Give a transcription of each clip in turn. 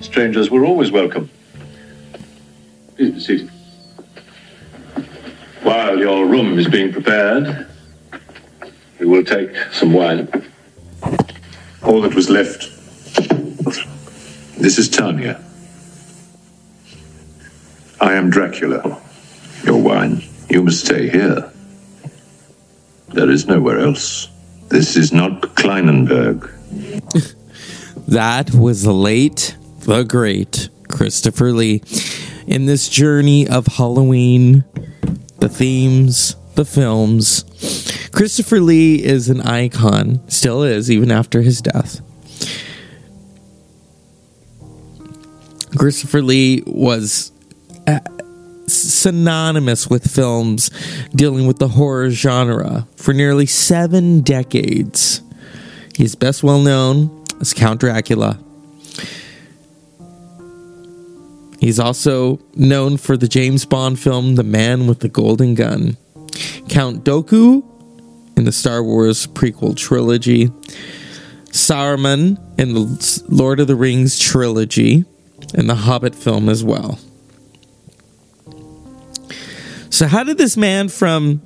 Strangers were always welcome. Please be seated. While your room is being prepared, we will take some wine. All that was left. This is Tanya. I am Dracula. Your wine. You must stay here. There is nowhere else. This is not Kleinenberg. That was late, the great Christopher Lee. In this journey of Halloween, the themes, the films, Christopher Lee is an icon, still is, even after his death. Christopher Lee was synonymous with films dealing with the horror genre for nearly 7 decades. He is best well known as Count Dracula. He's also known for the James Bond film The Man with the Golden Gun, Count Dooku in the Star Wars prequel trilogy, Saruman in the Lord of the Rings trilogy, and the Hobbit film as well. So how did this man from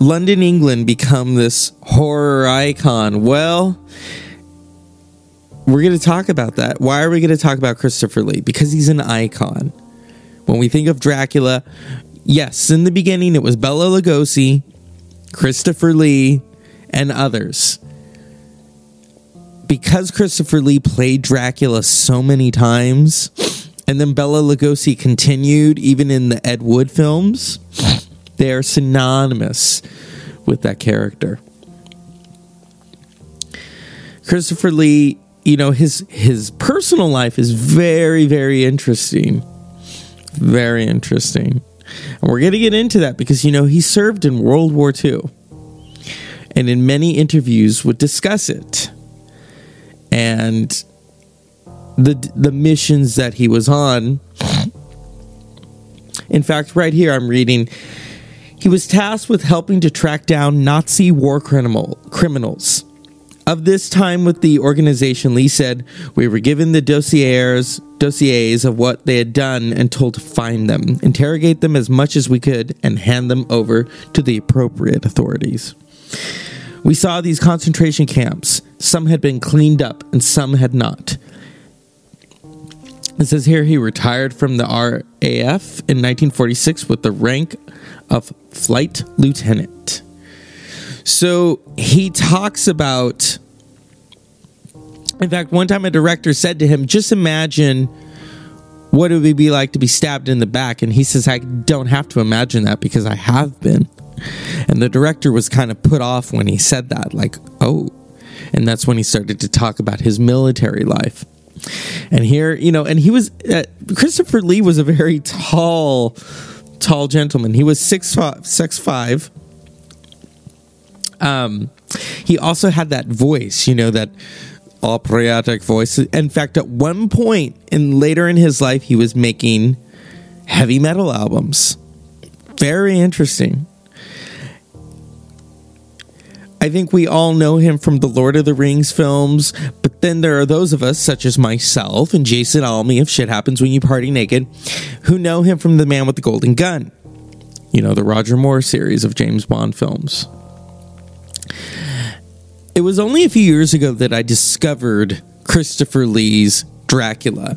London, England become this horror icon? Well, we're going to talk about that. Why are we going to talk about Christopher Lee? Because he's an icon. When we think of Dracula, yes, in the beginning it was Bela Lugosi, Christopher Lee, and others. Because Christopher Lee played Dracula so many times, and then Bela Lugosi continued even in the Ed Wood films, they are synonymous with that character. Christopher Lee, you know, his personal life is very, very interesting. Very interesting. And we're going to get into that because, you know, he served in World War II. And in many interviews would discuss it. And the missions that he was on. In fact, right here I'm reading, he was tasked with helping to track down Nazi war criminals. Of this time with the organization, Lee said, we were given the dossiers of what they had done and told to find them, interrogate them as much as we could, and hand them over to the appropriate authorities. We saw these concentration camps. Some had been cleaned up and some had not. It says here he retired from the RAF in 1946 with the rank of flight lieutenant. So he talks about, in fact, one time a director said to him, just imagine what it would be like to be stabbed in the back. And he says, I don't have to imagine that because I have been. And the director was kind of put off when he said that, like, oh. And that's when he started to talk about his military life. And here, you know, and he was, Christopher Lee was a very tall gentleman. He was 6'5". He also had that voice, you know, that operatic voice. In fact, at one point and later in his life, he was making heavy metal albums. Very interesting. I think we all know him from the Lord of the Rings films, but then there are those of us, such as myself and Jason Almy of Shit Happens When You Party Naked, who know him from The Man with the Golden Gun, you know, the Roger Moore series of James Bond films. It was only a few years ago that I discovered Christopher Lee's Dracula.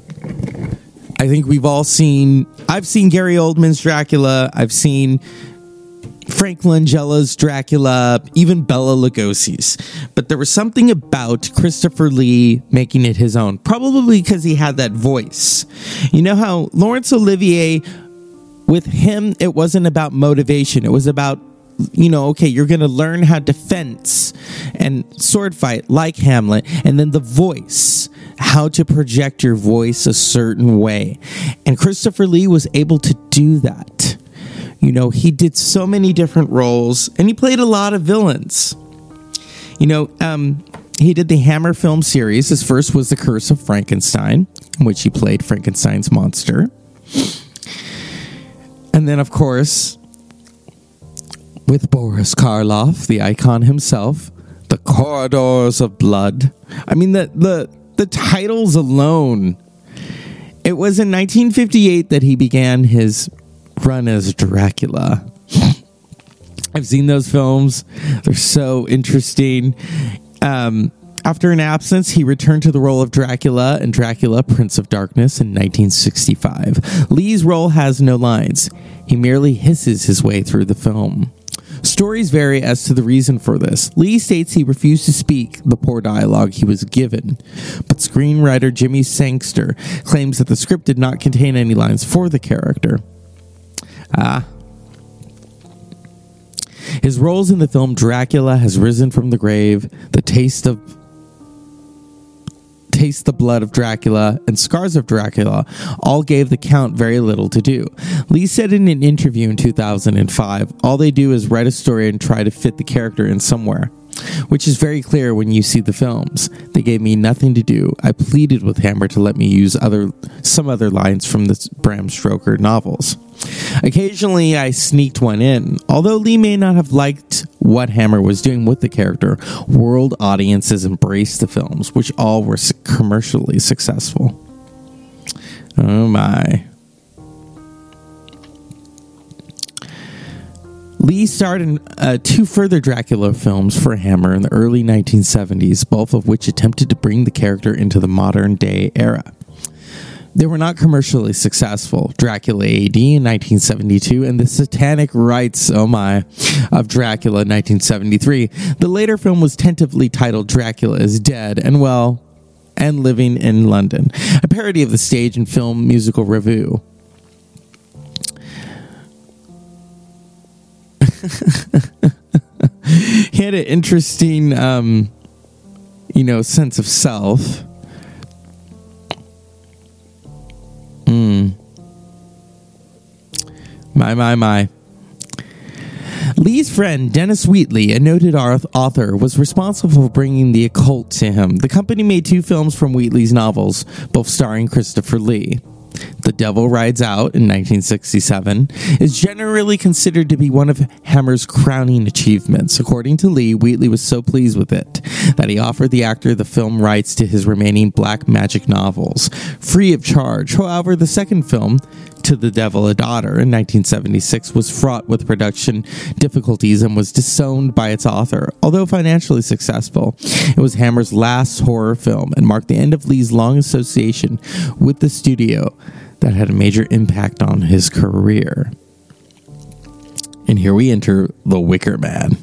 I think we've all seen, I've seen Gary Oldman's Dracula, I've seen Frank Langella's Dracula, even Bela Lugosi's. But there was something about Christopher Lee making it his own, probably because he had that voice. You know how Laurence Olivier, with him, it wasn't about motivation, it was about, you know, okay, you're going to learn how to fence and sword fight like Hamlet. And then the voice, how to project your voice a certain way. And Christopher Lee was able to do that. You know, he did so many different roles and he played a lot of villains. You know, he did the Hammer film series. His first was The Curse of Frankenstein, in which he played Frankenstein's monster. And then, of course, with Boris Karloff, the icon himself, The Corridors of Blood. I mean, the titles alone It was in 1958 that he began his run as Dracula. I've seen those films. They're so interesting. After an absence, he returned to the role of Dracula in Dracula, Prince of Darkness in 1965. Lee's role has no lines. He merely hisses his way through the film. Stories vary as to the reason for this. Lee states he refused to speak the poor dialogue he was given, but screenwriter Jimmy Sangster claims that the script did not contain any lines for the character. His roles in the film Dracula Has Risen from the Grave, Taste the Blood of Dracula, and Scars of Dracula all gave the Count very little to do. Lee said in an interview in 2005, all they do is write a story and try to fit the character in somewhere, which is very clear when you see the films. They gave me nothing to do. I pleaded with Hammer to let me use some other lines from the Bram Stoker novels. Occasionally, I sneaked one in. Although Lee may not have liked what Hammer was doing with the character, world audiences embraced the films, which all were commercially successful. Oh my. Lee starred in two further Dracula films for Hammer in the early 1970s, both of which attempted to bring the character into the modern-day era. They were not commercially successful. Dracula AD in 1972 and The Satanic Rites, oh my, of Dracula in 1973. The later film was tentatively titled Dracula is Dead and Well and Living in London, a parody of the stage and film musical revue. He had an interesting, sense of self. My. Lee's friend, Dennis Wheatley, a noted author, was responsible for bringing the occult to him. The company made two films from Wheatley's novels, both starring Christopher Lee. The Devil Rides Out in 1967 is generally considered to be one of Hammer's crowning achievements. According to Lee, Wheatley was so pleased with it that he offered the actor the film rights to his remaining black magic novels, free of charge. However, the second film, To the Devil a Daughter in 1976, was fraught with production difficulties and was disowned by its author. Although financially successful, it was Hammer's last horror film and marked the end of Lee's long association with the studio that had a major impact on his career. And here we enter The Wicker Man,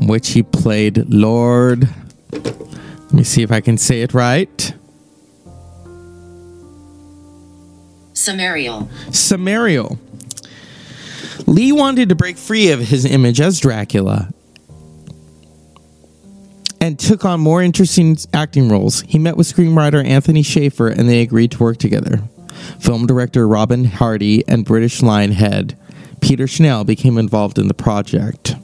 in which he played Lord... Let me see if I can say it right. Samariel. Lee wanted to break free of his image as Dracula and took on more interesting acting roles. He met with screenwriter Anthony Schaefer and they agreed to work together. Film director Robin Hardy and British Lion head Peter Schnell became involved in the project.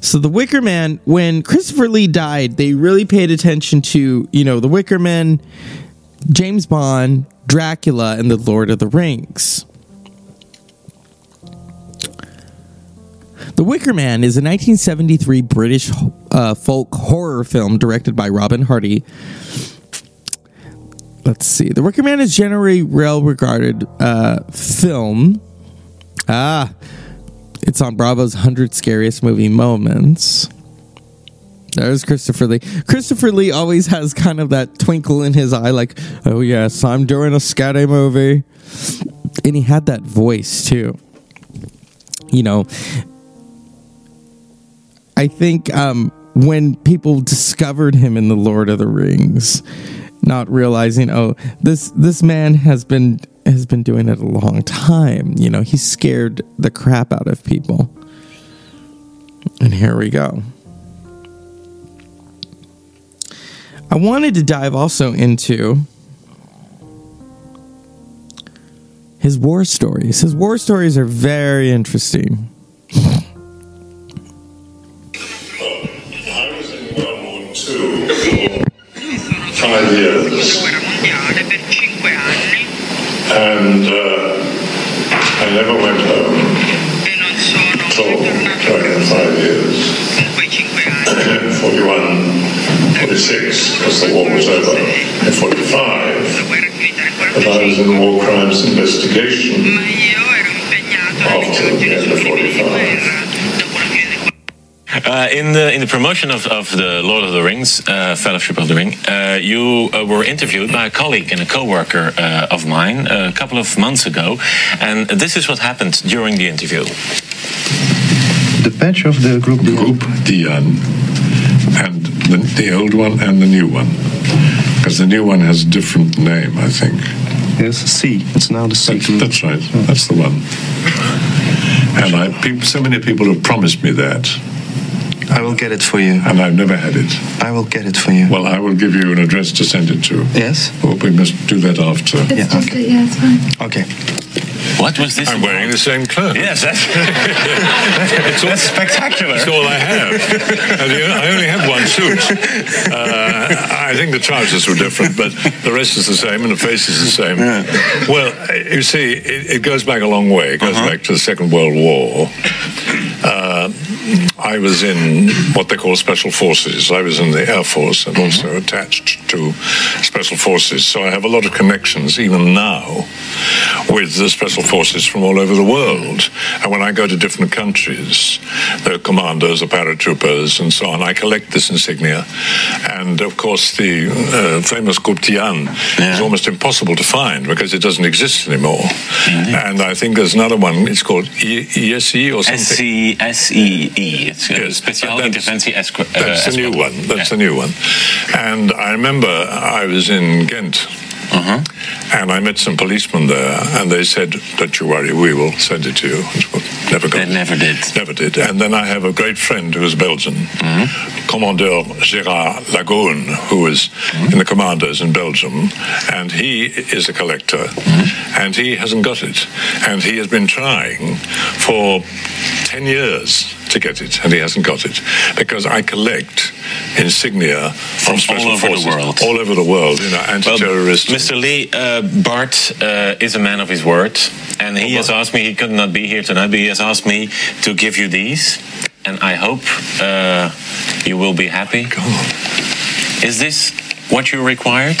So The Wicker Man, when Christopher Lee died, they really paid attention to, The Wicker Man, James Bond, Dracula, and The Lord of the Rings. The Wicker Man is a 1973 British folk horror film directed by Robin Hardy. Let's see. The Wicker Man is generally well-regarded film. It's on Bravo's 100 Scariest Movie Moments. There's Christopher Lee. Christopher Lee always has kind of that twinkle in his eye, like, oh yes, I'm doing a scary movie. And he had that voice too. I think when people discovered him in The Lord of the Rings, not realizing, oh, this man has been doing it a long time. He scared the crap out of people. And here we go. I wanted to dive also into his war stories. His war stories are very interesting. I was in World War II for 5 years. And I never went home. So, 5 years. in 41, 46, because the war was over, in 45, and I was in the war crimes investigation after the end of 45. In the promotion of the Lord of the Rings, Fellowship of the Ring, you were interviewed by a colleague and a co-worker of mine a couple of months ago, and this is what happened during the interview. The patch of the group, Dian, and the old one and the new one, because the new one has a different name, I think. Yes, C. It's now the C. That's right. Yeah. That's the one. And so many people have promised me that. I will get it for you. And I've never had it. I will get it for you. Well, I will give you an address to send it to. Yes? Well, we must do that after. Yeah, it's fine. Okay. What was this? I'm wearing the same clothes. Yes, that's spectacular. That's all I have. I only have one suit. I think the trousers were different, but the rest is the same and the face is the same. Yeah. Well, you see, it goes back a long way. It goes back to the Second World War. I was in what they call special forces. I was in the Air Force and also attached to special forces. So I have a lot of connections, even now, with the special forces from all over the world. And when I go to different countries, there are commandos, the paratroopers, and so on. I collect this insignia. And, of course, the famous Guptian is almost impossible to find because it doesn't exist anymore. And I think there's another one. It's called ESE or something. SEE. It's Special Defensie Escort. That's the new one. That's the new one. And I remember I was in Ghent. And I met some policemen there, and they said, "Don't you worry, we will send it to you." Never got it. They never did. Never did. And then I have a great friend who is Belgian, Commandeur Gérard Lagone, who is in the commandos in Belgium, and he is a collector, and he hasn't got it. And he has been trying for 10 years to get it, and he hasn't got it, because I collect insignia from special forces the world. All over the world, you know, anti-terrorist. Well, Mr. Lee, Bart is a man of his word, and he has asked me, he could not be here tonight, but he has asked me to give you these, and I hope you will be happy. Oh, is this what you required?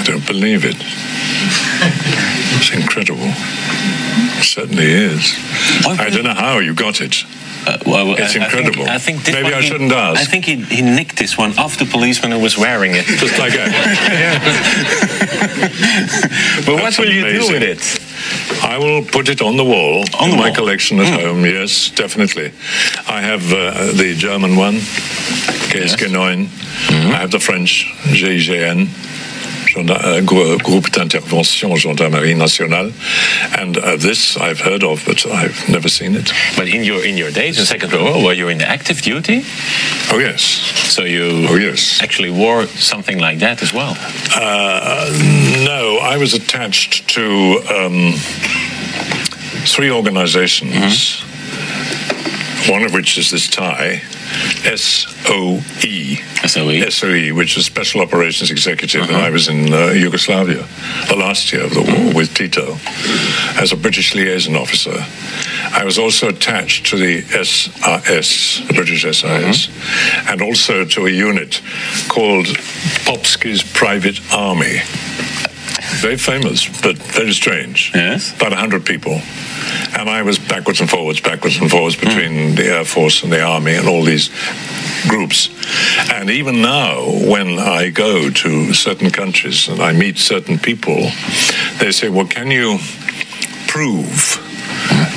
I don't believe it. It's incredible. It certainly is. I don't know how you got it. Well, it's incredible. I think maybe I shouldn't ask. I think he nicked this one off the policeman who was wearing it. Just like that. But what will you do with it? I will put it on the wall in my collection at home. Yes, definitely. I have the German one, GSG 9. I have the French, GIGN. Groupe d'Intervention Gendarmerie Nationale, and this I've heard of, but I've never seen it. But in your days in Second World War, were you in the active duty? Oh yes. So you actually wore something like that as well? No, I was attached to 3 organizations, one of which is this tie. SOE, which is Special Operations Executive, and I was in Yugoslavia the last year of the war with Tito as a British liaison officer. I was also attached to the SIS, the British SIS, and also to a unit called Popsky's Private Army. Very famous, but very strange. Yes. About 100 people. And I was backwards and forwards between the Air Force and the Army and all these groups. And even now, when I go to certain countries and I meet certain people, they say, well, can you prove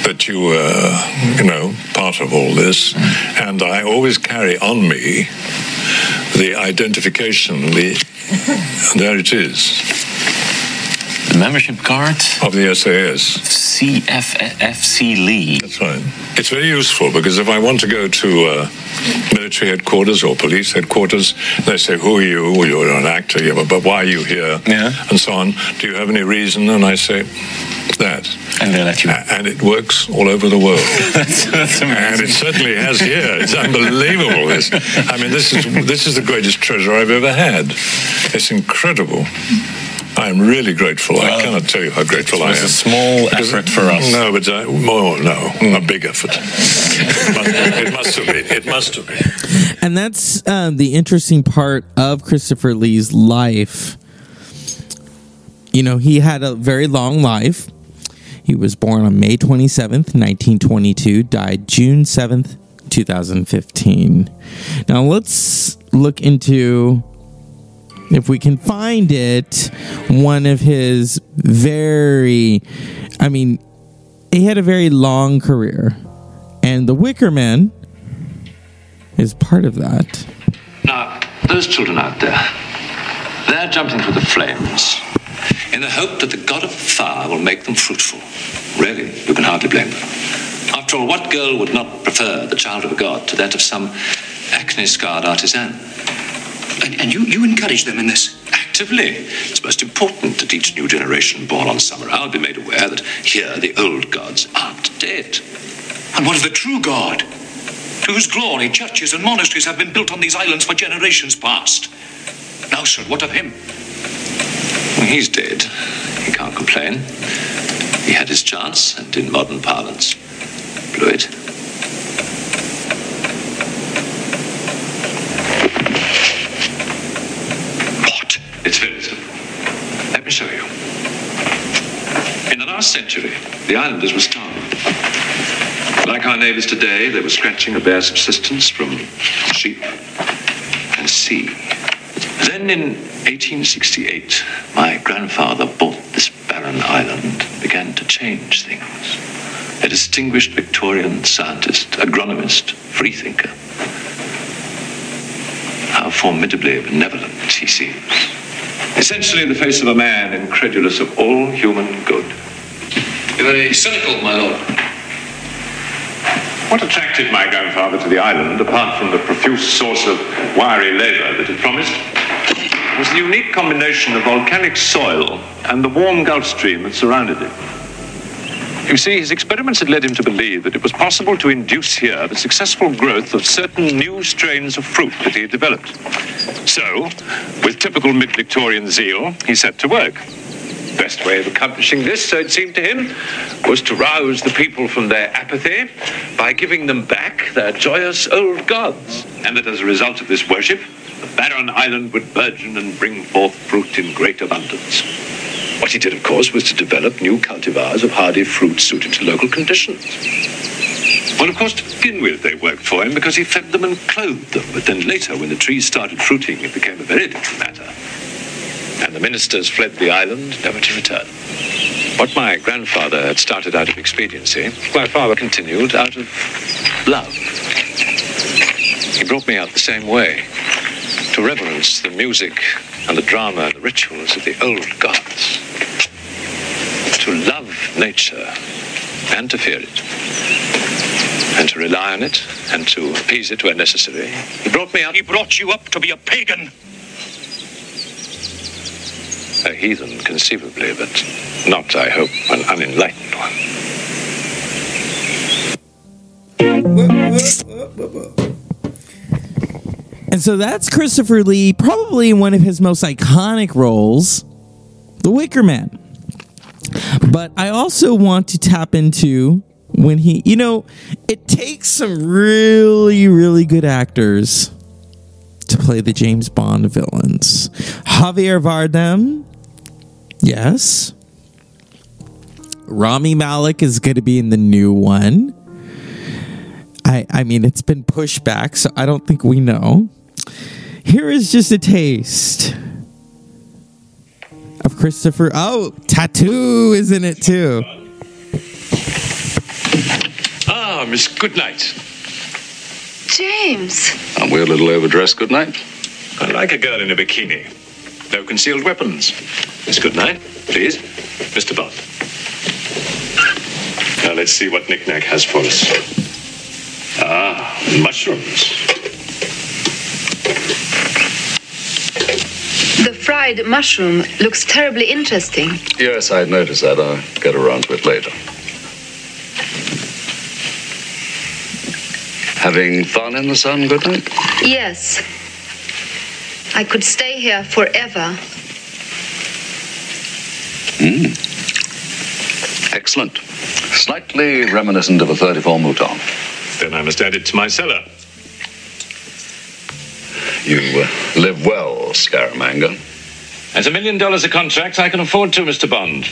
that you were, part of all this? And I always carry on me the identification. There it is. The membership card of the SAS. CFFC Lee. That's right. It's very useful because if I want to go to military headquarters or police headquarters, they say, "Who are you? Well, you're an actor, but why are you here?" Yeah. And so on. Do you have any reason? And I say that. And they let you. And it works all over the world. That's amazing. And it certainly has here. It's unbelievable. This. I mean, this is the greatest treasure I've ever had. It's incredible. I'm really grateful. Well, I cannot tell you how grateful I am. It was a small effort for us. No, but a big effort. It must have been. It must have been. And that's the interesting part of Christopher Lee's life. You know, he had a very long life. He was born on May 27th, 1922, died June 7th, 2015. Now let's look into, if we can find it, one of his he had a very long career. And The Wicker Man is part of that. Now, those children out there, they're jumping through the flames in the hope that the god of fire will make them fruitful. Really, you can hardly blame them. After all, what girl would not prefer the child of a god to that of some acne-scarred artisan? And you encourage them in this? Actively. It's most important that each new generation born on summer hour be made aware that here the old gods aren't dead. And what of the true god, to whose glory churches and monasteries have been built on these islands for generations past? Now, sir, what of him? Well, he's dead. He can't complain. He had his chance, and in modern parlance, blew it. What? It's very simple. Let me show you. In the last century, the islanders were starved. Like our neighbors today, they were scratching a bare subsistence from sheep and sea. Then in 1868, my grandfather bought this barren island, began to change things. A distinguished Victorian scientist, agronomist, freethinker. How formidably benevolent he seems. Essentially in the face of a man incredulous of all human good. You're very cynical, my lord. What attracted my grandfather to the island, apart from the profuse source of wiry labor that it promised, was the unique combination of volcanic soil and the warm Gulf Stream that surrounded it. You see, his experiments had led him to believe that it was possible to induce here the successful growth of certain new strains of fruit that he had developed. So, with typical mid-Victorian zeal, he set to work. The best way of accomplishing this, so it seemed to him, was to rouse the people from their apathy by giving them back their joyous old gods, and that as a result of this worship, the barren island would burgeon and bring forth fruit in great abundance. What he did, of course, was to develop new cultivars of hardy fruit suited to local conditions. Well, of course, to begin with, they worked for him because he fed them and clothed them. But then later, when the trees started fruiting, it became a very different matter. And the ministers fled the island, never to return. What my grandfather had started out of expediency, my father continued out of love. He brought me out the same way. To reverence the music and the drama and the rituals of the old gods, to love nature and to fear it, and to rely on it and to appease it where necessary. He brought you up to be a pagan. A heathen, conceivably, but not, I hope, an unenlightened one. And so that's Christopher Lee, probably one of his most iconic roles, The Wicker Man. But I also want to tap into when he, it takes some really, really good actors to play the James Bond villains. Javier Bardem, yes. Rami Malek is going to be in the new one. It's been pushed back, so I don't think we know. Here is just a taste of Christopher. Oh, Tattoo is in it too. Ah, Miss Goodnight. James. Aren't we a little overdressed, Goodnight? I like a girl in a bikini. No concealed weapons. Miss Goodnight, please. Mr. Bond. Now let's see what Knick Knack has for us. Ah, mushrooms. The fried mushroom looks terribly interesting. Yes, I noticed that. I'll get around to it later. Having fun in the sun, Goodnight? Yes. I could stay here forever. Excellent. Slightly reminiscent of a 34 Mouton. Then I must add it to my cellar. You live well, Scaramanga. At $1 million a contract, I can afford to, Mr. Bond.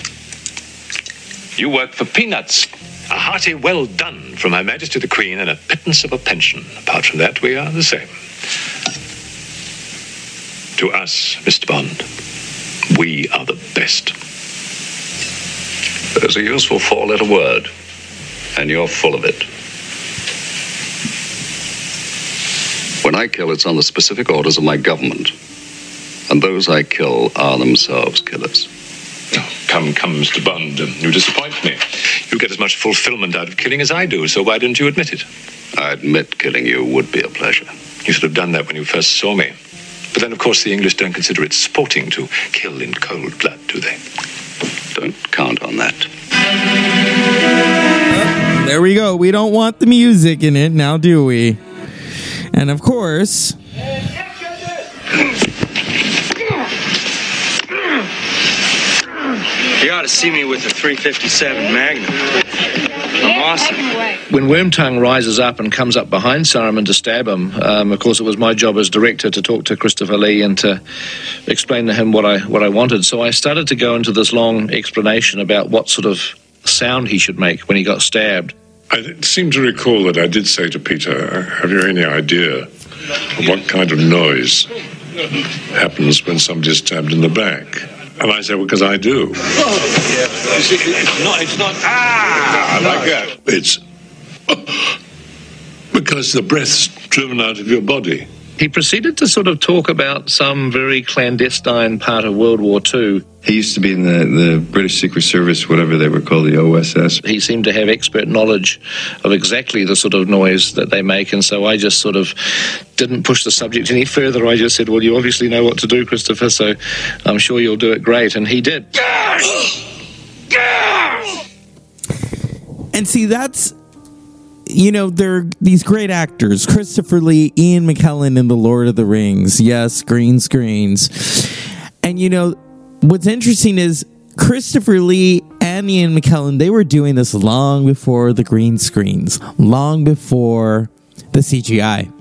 You work for peanuts. A hearty well done from Her Majesty the Queen and a pittance of a pension. Apart from that, we are the same. To us, Mr. Bond, we are the best. There's a useful four-letter word, and you're full of it. When I kill, it's on the specific orders of my government. And those I kill are themselves killers. Oh, come, Mr. Bond, you disappoint me. You get as much fulfillment out of killing as I do, so why didn't you admit it? I admit killing you would be a pleasure. You should have done that when you first saw me. But then, of course, the English don't consider it sporting to kill in cold blood, do they? Don't count on that. There we go. We don't want the music in it now, do we? And of course, you ought to see me with the .357 Magnum. I'm awesome. When Wormtongue rises up and comes up behind Saruman to stab him, of course it was my job as director to talk to Christopher Lee and to explain to him what I wanted. So I started to go into this long explanation about what sort of sound he should make when he got stabbed. I seem to recall that I did say to Peter, have you any idea of what kind of noise happens when somebody's stabbed in the back? And I said, well, because I do. Oh, yeah. It's not. Ah, no. Like that. It's because the breath's driven out of your body. He proceeded to sort of talk about some very clandestine part of World War II. He used to be in the British Secret Service, whatever they were called, the OSS. He seemed to have expert knowledge of exactly the sort of noise that they make, and so I just sort of didn't push the subject any further. I just said, well, you obviously know what to do, Christopher, so I'm sure you'll do it great, and he did. And see, that's... You know, there are these great actors, Christopher Lee, Ian McKellen in The Lord of the Rings. Yes, green screens. And, you know, what's interesting is Christopher Lee and Ian McKellen, they were doing this long before the green screens, long before the CGI.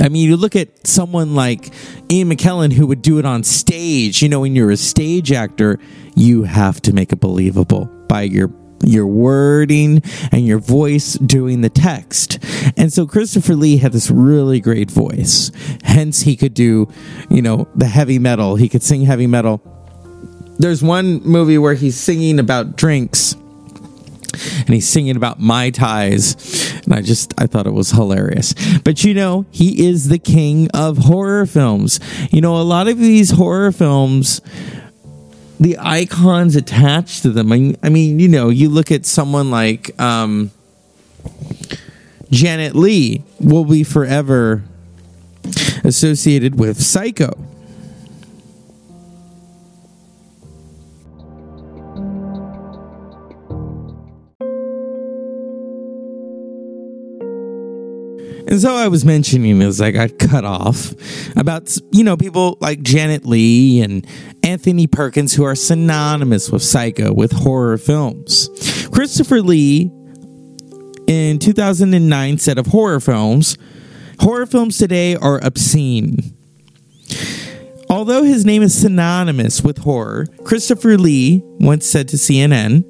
I mean, you look at someone like Ian McKellen who would do it on stage. You know, when you're a stage actor, you have to make it believable by your wording and your voice doing the text. And so Christopher Lee had this really great voice. Hence, he could do, you know, the heavy metal. He could sing heavy metal. There's one movie where he's singing about drinks and he's singing about Mai Tais. And I thought it was hilarious. But, you know, he is the king of horror films. You know, a lot of these horror films, the icons attached to them. I mean, you know, you look at someone like Janet Leigh will be forever associated with Psycho. And so I was mentioning, as I got cut off, about, you know, people like Janet Leigh and Anthony Perkins, who are synonymous with Psycho, with horror films. Christopher Lee, in 2009, said of horror films today are obscene. Although his name is synonymous with horror, Christopher Lee once said to CNN,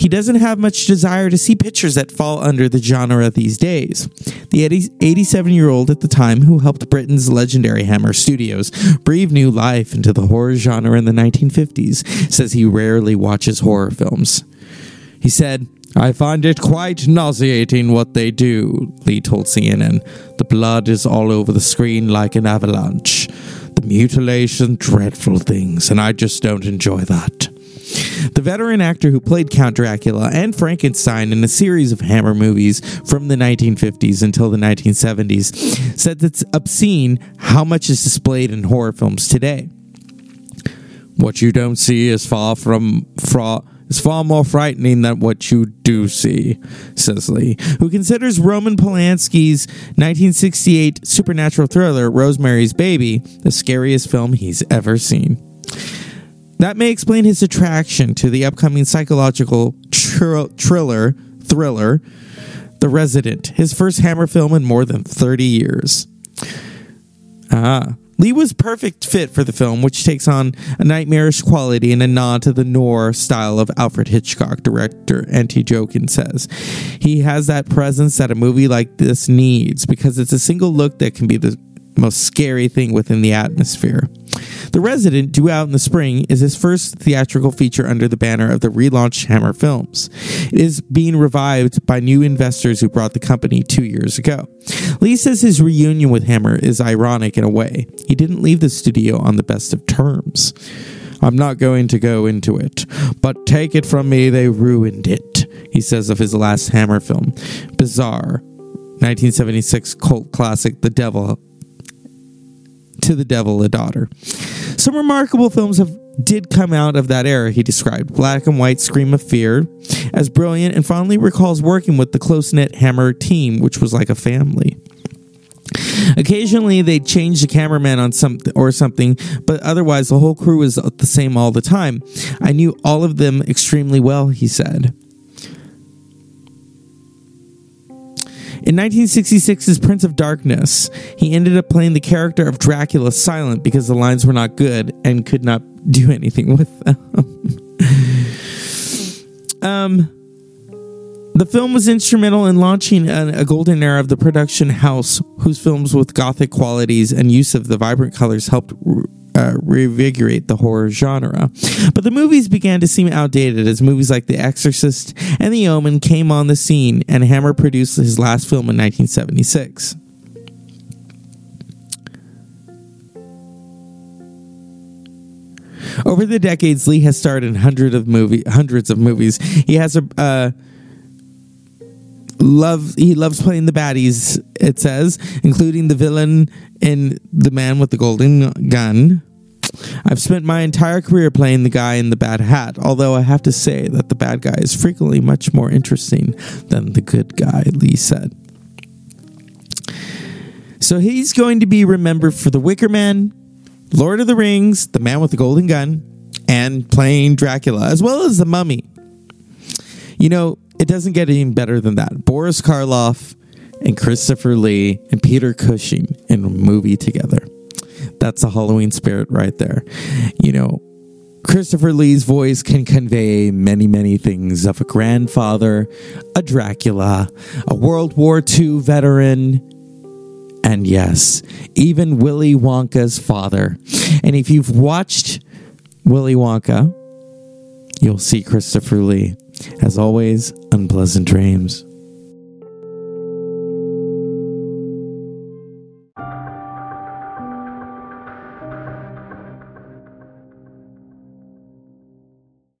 he doesn't have much desire to see pictures that fall under the genre these days. The 87-year-old at the time, who helped Britain's legendary Hammer Studios breathe new life into the horror genre in the 1950s, says he rarely watches horror films. He said, I find it quite nauseating what they do, Lee told CNN. The blood is all over the screen like an avalanche. The mutilation, dreadful things, and I just don't enjoy that. The veteran actor who played Count Dracula and Frankenstein in a series of Hammer movies from the 1950s until the 1970s said it's obscene how much is displayed in horror films today. What you don't see is far more frightening than what you do see, says Lee, who considers Roman Polanski's 1968 supernatural thriller Rosemary's Baby the scariest film he's ever seen. That may explain his attraction to the upcoming psychological thriller, The Resident, his first Hammer film in more than 30 years. Lee was perfect fit for the film, which takes on a nightmarish quality and a nod to the noir style of Alfred Hitchcock, director Ante Jokin says. He has that presence that a movie like this needs, because it's a single look that can be the most scary thing within the atmosphere. The Resident, due out in the spring, is his first theatrical feature under the banner of the relaunched Hammer Films. It is being revived by new investors who bought the company 2 years ago. Lee says his reunion with Hammer is ironic in a way. He didn't leave the studio on the best of terms. I'm not going to go into it, but take it from me, they ruined it, he says of his last Hammer film. Bizarre, 1976 cult classic, To the Devil a Daughter. Some remarkable films did come out of that era, he described. Black and White Scream of Fear as brilliant, and fondly recalls working with the close-knit Hammer team, which was like a family. Occasionally, they'd change the cameraman on something, but otherwise the whole crew was the same all the time. I knew all of them extremely well, he said. In 1966's Prince of Darkness, he ended up playing the character of Dracula silent because the lines were not good and could not do anything with them. The film was instrumental in launching a golden era of the production house, whose films with gothic qualities and use of the vibrant colors helped revigorate the horror genre. But the movies began to seem outdated as movies like The Exorcist and The Omen came on the scene, and Hammer produced his last film in 1976. Over the decades, Lee has starred in hundreds of movies. He has He loves playing the baddies, it says, including the villain in The Man with the Golden Gun. I've spent my entire career playing the guy in the bad hat, although I have to say that the bad guy is frequently much more interesting than the good guy, Lee said. So he's going to be remembered for The Wicker Man, Lord of the Rings, The Man with the Golden Gun, and playing Dracula, as well as The Mummy. You know, it doesn't get any better than that. Boris Karloff and Christopher Lee and Peter Cushing in a movie together. That's a Halloween spirit right there. You know, Christopher Lee's voice can convey many, many things of a grandfather, a Dracula, a World War II veteran, and yes, even Willy Wonka's father. And if you've watched Willy Wonka, you'll see Christopher Lee. As always, unpleasant dreams.